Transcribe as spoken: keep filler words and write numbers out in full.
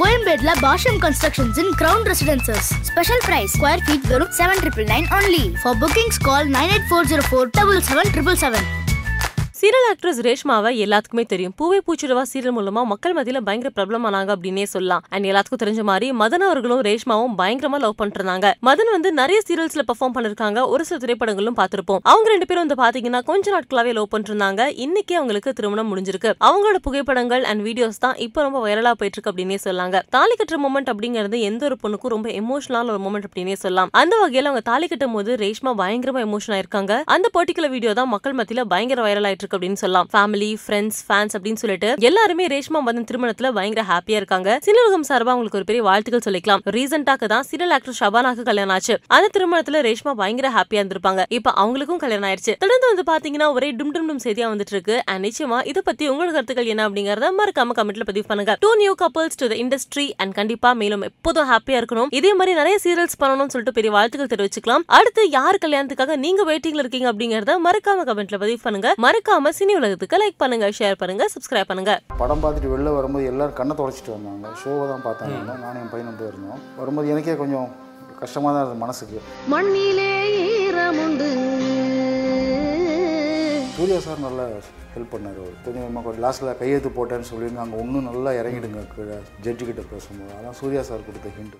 கோயம்பேட்ல Bashyam constructions in crown residences. Special price square feet வெறும் seven triple nine only. For bookings call nine eight four zero four double seven triple seven. Serial actress ரேஷ்மாவை எல்லாத்துக்குமே தெரியும். பூவே பூச்சிடுவா serial மூலமா மக்கள் மத்தியில பயங்கர பிரபலம் ஆனாங்க அப்படின்னே சொல்லலாம். அண்ட் எல்லாத்துக்கும் தெரிஞ்ச மாதிரி மதன் அவர்களும் ரேஷ்மாவும் பயங்கரமா லவ் பண்றாங்க. மதன் வந்து நிறைய சீரியல்ஸ்ல பெர்ஃபார்ம் பண்ணிருக்காங்க, ஒரு சில திரைப்படங்களும் பார்த்திருப்போம். அவங்க ரெண்டு பேரும் வந்து பாத்தீங்கன்னா கொஞ்ச நாட்களாவே லவ் பண்ணிருந்தாங்க. இன்னைக்கு அவங்களுக்கு திருமணம் முடிஞ்சிருக்கு. அவங்களோட புகைப்படங்கள் அண்ட் வீடியோஸ் தான் இப்போ ரொம்ப வைரலா போயிட்டு இருக்கு அப்படின்னே சொல்லாங்க. தாலி கட்டுற மூமெண்ட் அப்படிங்கிறது எந்த ஒரு பொண்ணுக்கும் ரொம்ப எமோஷனலான ஒரு மூமெண்ட் அப்படின்னே சொல்லலாம். அந்த வகையில அவங்க தாலி கட்டும் போது ரேஷ்மா பயங்கரமா எமோஷன் ஆயிருக்காங்க. அந்த பர்டிகுலர் வீடியோ தான் மக்கள் மத்தியில பயங்கர வைரல் ஆயிட்டு அப்படின்னு சொல்லலாம். ஃபேமிலி, ஃப்ரெண்ட்ஸ், ஃபேன்ஸ் அப்படின்னு சொல்லிட்டு எல்லாருமே ரேஷ்மா மதன் திருமணத்துல பயங்கர ஹாப்பியா இருக்காங்க. சினிலோகம் சார்பா உங்களுக்கு ஒரு பெரிய வாழ்த்துக்கள் சொல்லிக்கலாம். ரீசெண்டாக தான் சீரியல் ஆக்டர் ஷபானாக்கு கல்யாணம் ஆச்சு. அந்த திருமணத்துல ரேஷ்மா பயங்கர ஹாப்பியா இருந்திருப்பாங்க. இப்ப அவங்களுக்கும் கல்யாணம் ஆயிடுச்சு. தொடர்ந்து வந்து பாத்தீங்கன்னா ஒரே டும் டும் டும் செய்தியா வந்துட்டு இருக்கு. அண்ட் நிச்சயமா இதை பத்தி உங்களோட கருத்துக்கள் என்ன அப்படிங்கறத மறக்காம கமெண்ட்ல பதிவு பண்ணுங்க. Two new couples to the industry and கண்டிப்பா மேலும் எப்போதும் ஹாப்பியா இருக்கணும். இதே மாதிரி நிறைய சீரியல்ஸ் பண்ணணும்னு சொல்லிட்டு பெரிய வாழ்த்துக்கள் தெரிவிச்சுக்கலாம். அடுத்து யார் கல்யாணத்துக்காக நீங்க வெயிட்டிங்ல இருக்கீங்க அப்படிங்கறத மறக்காம கமெண்ட்ல பதிவு பண்ணுங்க. மறக்காம சினி உலகத்துக்கு லைக் பண்ணுங்க, ஷேர் பண்ணுங்க, சப்ஸ்கிரைப் பண்ணுங்க. படம் பார்த்துட்டு வெளில வரும்போது எல்லாரும் கண்ணை தொடச்சிட்டு வந்தாங்க. ஷோவை தான் பார்த்தாங்க. நானும் என் பையனும் போய் இருந்தோம். வரும்போது எனக்கே கொஞ்சம் கஷ்டமா தான் இருந்தது மனசுக்கு. மண்ணிலே ஈரமுண்டு. சூர்யா சார் நல்லா ஹெல்ப் பண்ணார். அவர் கொஞ்சம் லாஸ்ட்ல கையெழுத்து போட்டேன்னு சொல்லியிருந்தாங்க. ஒன்றும் நல்லா இறங்கிடுங்க ஜட்ஜு கிட்ட பேசும்போது. அதான் சூர்யா சார் கொடுத்த ஹிண்ட்.